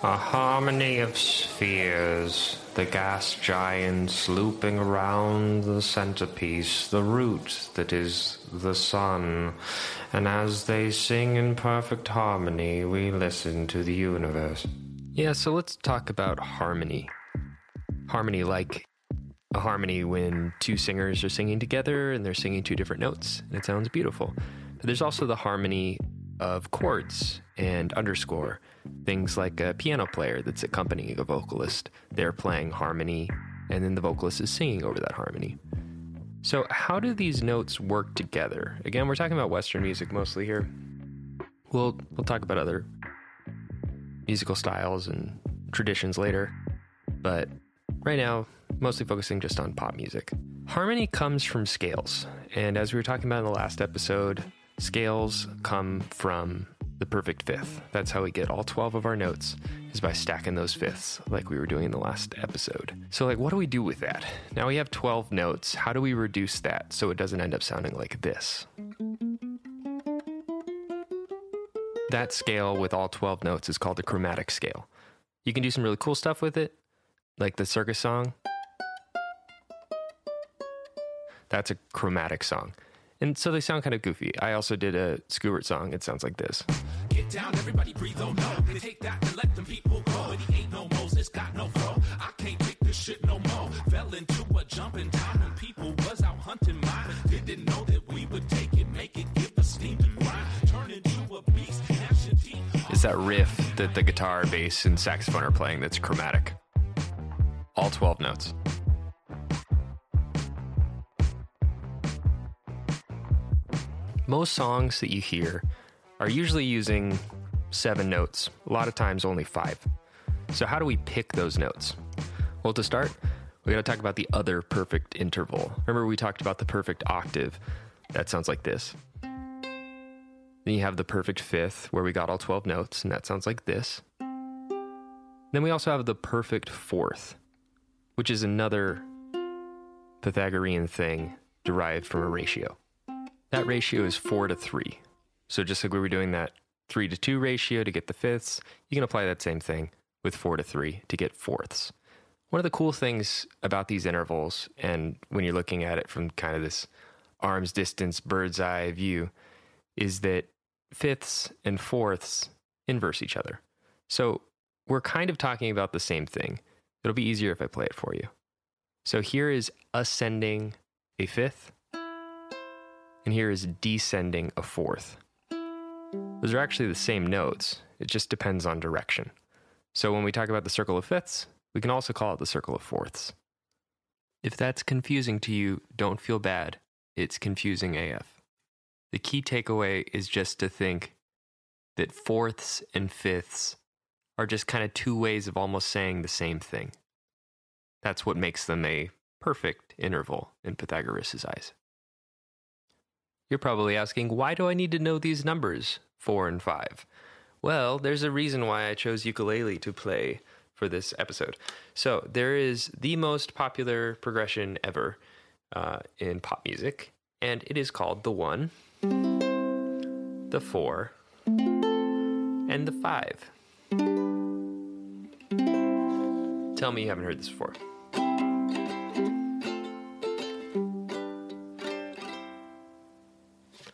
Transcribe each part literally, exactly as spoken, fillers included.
A harmony of spheres, the gas giants looping around the centerpiece, the root that is the sun, and as they sing in perfect harmony, we listen to the universe. Yeah, so let's talk about harmony. Harmony like a harmony when two singers are singing together and they're singing two different notes, and it sounds beautiful. But there's also the harmony of chords and underscore. Things like a piano player that's accompanying a vocalist. They're playing harmony, and then the vocalist is singing over that harmony. So how do these notes work together? Again, we're talking about Western music mostly here. We'll we'll talk about other musical styles and traditions later, but right now, mostly focusing just on pop music. Harmony comes from scales, and as we were talking about in the last episode, scales come from the perfect fifth. That's how we get all twelve of our notes, is by stacking those fifths like we were doing in the last episode. So like, what do we do with that? Now we have twelve notes. How do we reduce that so it doesn't end up sounding like this? That scale with all twelve notes is called a chromatic scale. You can do some really cool stuff with it, like the circus song. That's a chromatic song. And so they sound kind of goofy. I also did a Schubert song. It sounds like this. Get down, everybody, breathe on up. Take that and let them people go. And he ain't no Moses, got no flow. I can't take this shit no more. Fell into a jumping time when people was out hunting mine. Didn't know that we would take it, make it, give a steam and grind. Turn into a beast, ash and team. It's that riff that the guitar, bass, and saxophone are playing that's chromatic. All twelve notes. Most songs that you hear are usually using seven notes, a lot of times only five. So how do we pick those notes? Well, to start, we got to talk about the other perfect interval. Remember we talked about the perfect octave. That sounds like this. Then you have the perfect fifth where we got all twelve notes, and that sounds like this. Then we also have the perfect fourth, which is another Pythagorean thing derived from a ratio. That ratio is four to three. So just like we were doing that three to two ratio to get the fifths, you can apply that same thing with four to three to get fourths. One of the cool things about these intervals, and when you're looking at it from kind of this arm's distance bird's eye view, is that fifths and fourths inverse each other. So we're kind of talking about the same thing. It'll be easier if I play it for you. So here is ascending a fifth. And here is descending a fourth. Those are actually the same notes. It just depends on direction. So when we talk about the circle of fifths, we can also call it the circle of fourths. If that's confusing to you, don't feel bad. It's confusing A F. The key takeaway is just to think that fourths and fifths are just kind of two ways of almost saying the same thing. That's what makes them a perfect interval in Pythagoras' eyes. You're probably asking, why do I need to know these numbers, four and five? Well, there's a reason why I chose ukulele to play for this episode. So there is the most popular progression ever uh, in pop music, and it is called the one, the four, and the five. Tell me you haven't heard this before.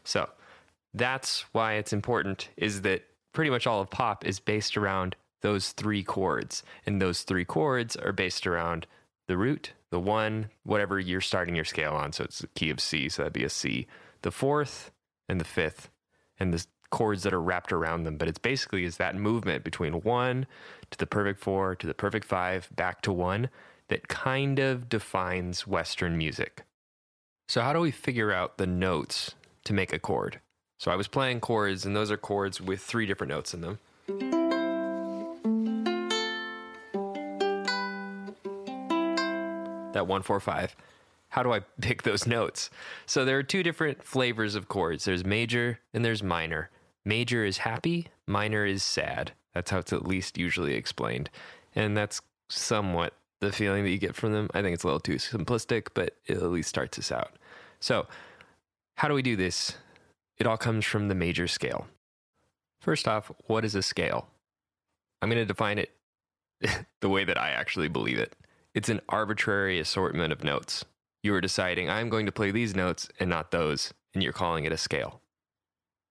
So that's why it's important, is that pretty much all of pop is based around those three chords. And those three chords are based around the root, the one, whatever you're starting your scale on. So it's the key of C, so that'd be a C. The fourth and the fifth and the chords that are wrapped around them. But it's basically is that movement between one to the perfect four to the perfect five back to one that kind of defines Western music. So how do we figure out the notes to make a chord? So I was playing chords, and those are chords with three different notes in them. That one, four, five. How do I pick those notes? So there are two different flavors of chords. There's major and there's minor. Major is happy, minor is sad. That's how it's at least usually explained. And that's somewhat the feeling that you get from them. I think it's a little too simplistic, but it at least starts us out. So how do we do this? It all comes from the major scale. First off, what is a scale? I'm going to define it the way that I actually believe it. It's an arbitrary assortment of notes. You are deciding, I'm going to play these notes and not those, and you're calling it a scale.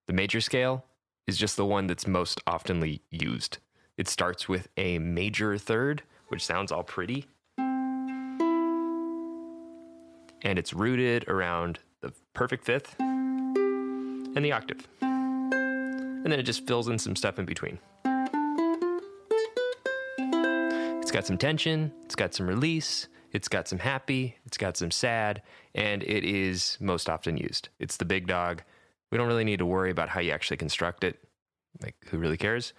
The major scale is just the one that's most oftenly used. It starts with a major third, which sounds all pretty, and it's rooted around the perfect fifth and the octave. And then it just fills in some stuff in between. It's got some tension, it's got some release, it's got some happy, it's got some sad, and it is most often used. It's the big dog. We don't really need to worry about how you actually construct it. Like, who really cares?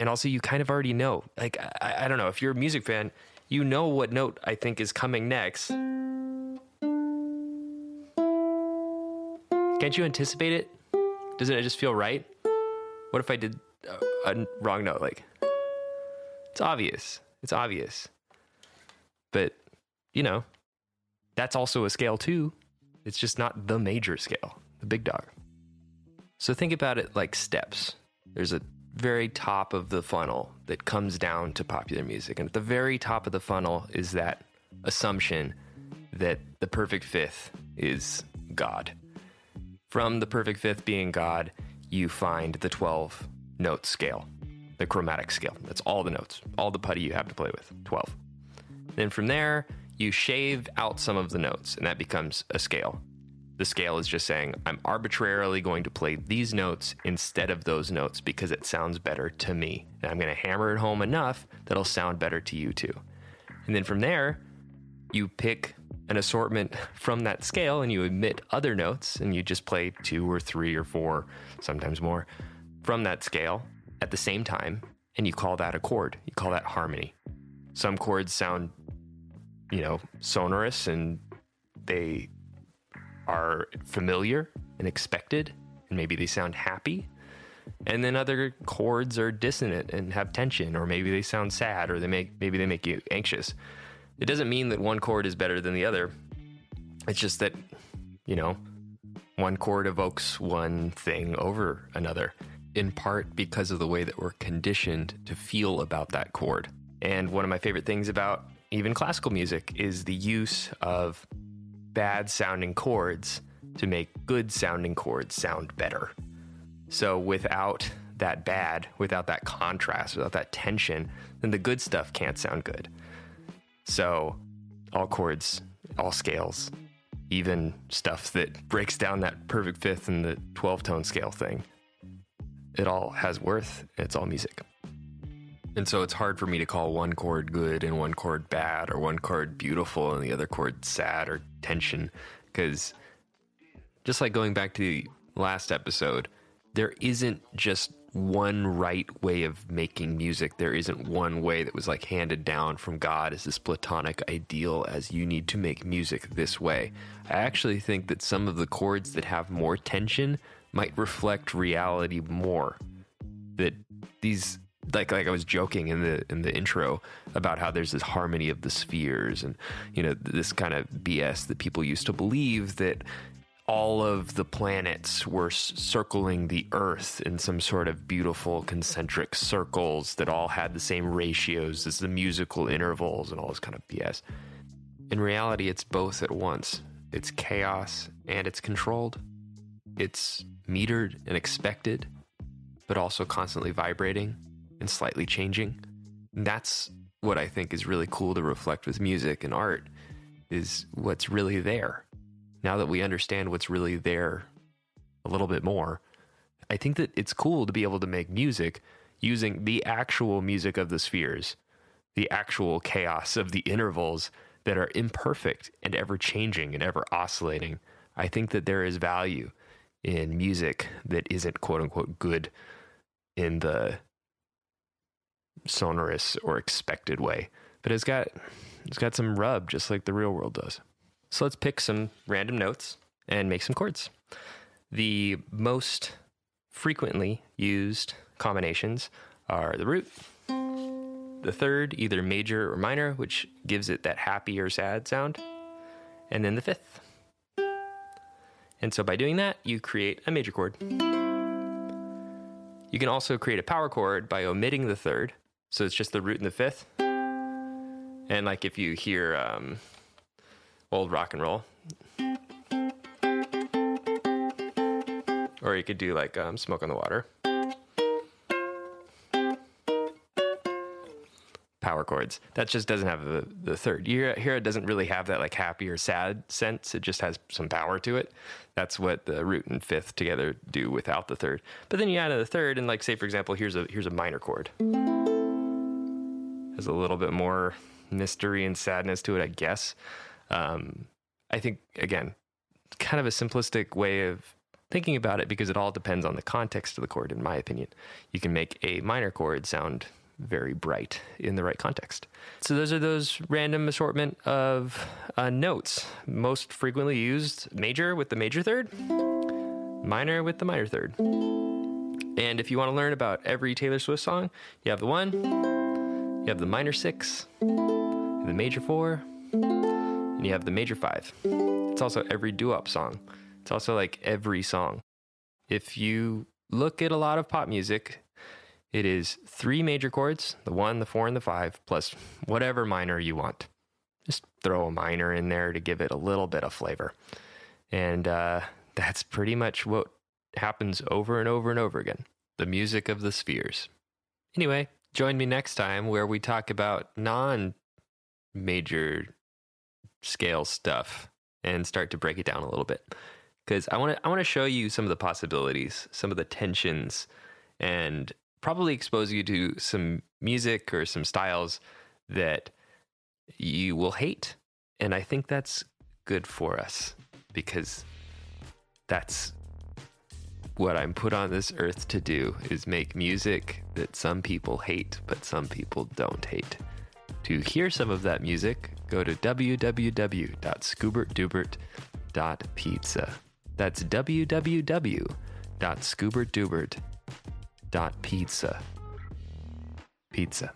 And also, you kind of already know. Like, I, I don't know, if you're a music fan, you know what note I think is coming next. Can't you anticipate it? Doesn't it just feel right? What if I did a, a wrong note? Like, it's obvious. It's obvious. But, you know, that's also a scale too. It's just not the major scale, the big dog. So think about it like steps. There's a very top of the funnel that comes down to popular music. And at the very top of the funnel is that assumption that the perfect fifth is God. From the perfect fifth being God, you find the twelve-note scale, the chromatic scale. That's all the notes, all the putty you have to play with, twelve. Then from there, you shave out some of the notes, and that becomes a scale. The scale is just saying, I'm arbitrarily going to play these notes instead of those notes because it sounds better to me. And I'm going to hammer it home enough that it'll sound better to you too. And then from there, you pick an assortment from that scale and you omit other notes and you just play two or three or four, sometimes more, from that scale at the same time, and you call that a chord. You call that harmony. Some chords sound, you know, sonorous and they are familiar and expected, and maybe they sound happy. And then other chords are dissonant and have tension, or maybe they sound sad, or they make maybe they make you anxious. It doesn't mean that one chord is better than the other. It's just that, you know, one chord evokes one thing over another, in part because of the way that we're conditioned to feel about that chord. And one of my favorite things about even classical music is the use of bad-sounding chords to make good-sounding chords sound better. So without that bad, without that contrast, without that tension, then the good stuff can't sound good. So all chords, all scales, even stuff that breaks down that perfect fifth and the twelve-tone scale thing, it all has worth. It's all music. And so it's hard for me to call one chord good and one chord bad, or one chord beautiful and the other chord sad or tension, because just like going back to the last episode, there isn't just one right way of making music. There isn't one way that was like handed down from God as this platonic ideal as you need to make music this way. I actually think that some of the chords that have more tension might reflect reality more. That these, like like I was joking in the in the intro about how there's this harmony of the spheres and, you know, this kind of B S that people used to believe that all of the planets were circling the Earth in some sort of beautiful concentric circles that all had the same ratios as the musical intervals and all this kind of B S. In reality, it's both at once. It's chaos and it's controlled. It's metered and expected, but also constantly vibrating and slightly changing. And that's what I think is really cool to reflect with music and art, is what's really there. Now that we understand what's really there a little bit more, I think that it's cool to be able to make music using the actual music of the spheres, the actual chaos of the intervals that are imperfect and ever-changing and ever-oscillating. I think that there is value in music that isn't quote-unquote good in the sonorous or expected way, but it's got it's got some rub, just like the real world does. So let's pick some random notes and make some chords. The most frequently used combinations are the root, the third, either major or minor, which gives it that happy or sad sound, and then the fifth. And so by doing that, you create a major chord. You can also create a power chord by omitting the third. So it's just the root and the fifth. And like if you hear um, old rock and roll. Or you could do like um, Smoke on the Water. Power chords. That just doesn't have the, the third. Here, here it doesn't really have that like happy or sad sense. It just has some power to it. That's what the root and fifth together do without the third. But then you add in the third and like say, for example, here's a here's a minor chord. There's a little bit more mystery and sadness to it, I guess. Um, I think, again, kind of a simplistic way of thinking about it because it all depends on the context of the chord, in my opinion. You can make a minor chord sound very bright in the right context. So those are those random assortment of uh, notes. Most frequently used, major with the major third, minor with the minor third. And if you want to learn about every Taylor Swift song, you have the one, you have the minor six, the major four, and you have the major five. It's also every doo-wop song. It's also like every song. If you look at a lot of pop music, it is three major chords, the one, the four, and the five, plus whatever minor you want. Just throw a minor in there to give it a little bit of flavor. And uh, that's pretty much what happens over and over and over again. The music of the spheres. Anyway, join me next time where we talk about non-major scale stuff and start to break it down a little bit. Because I want to I want to show you some of the possibilities, some of the tensions, and probably expose you to some music or some styles that you will hate. And I think that's good for us because that's what I'm put on this earth to do, is make music that some people hate, but some people don't hate. To hear some of that music, go to w w w dot schubert dubert dot pizza. That's w w w dot schubert dubert dot pizza. Pizza.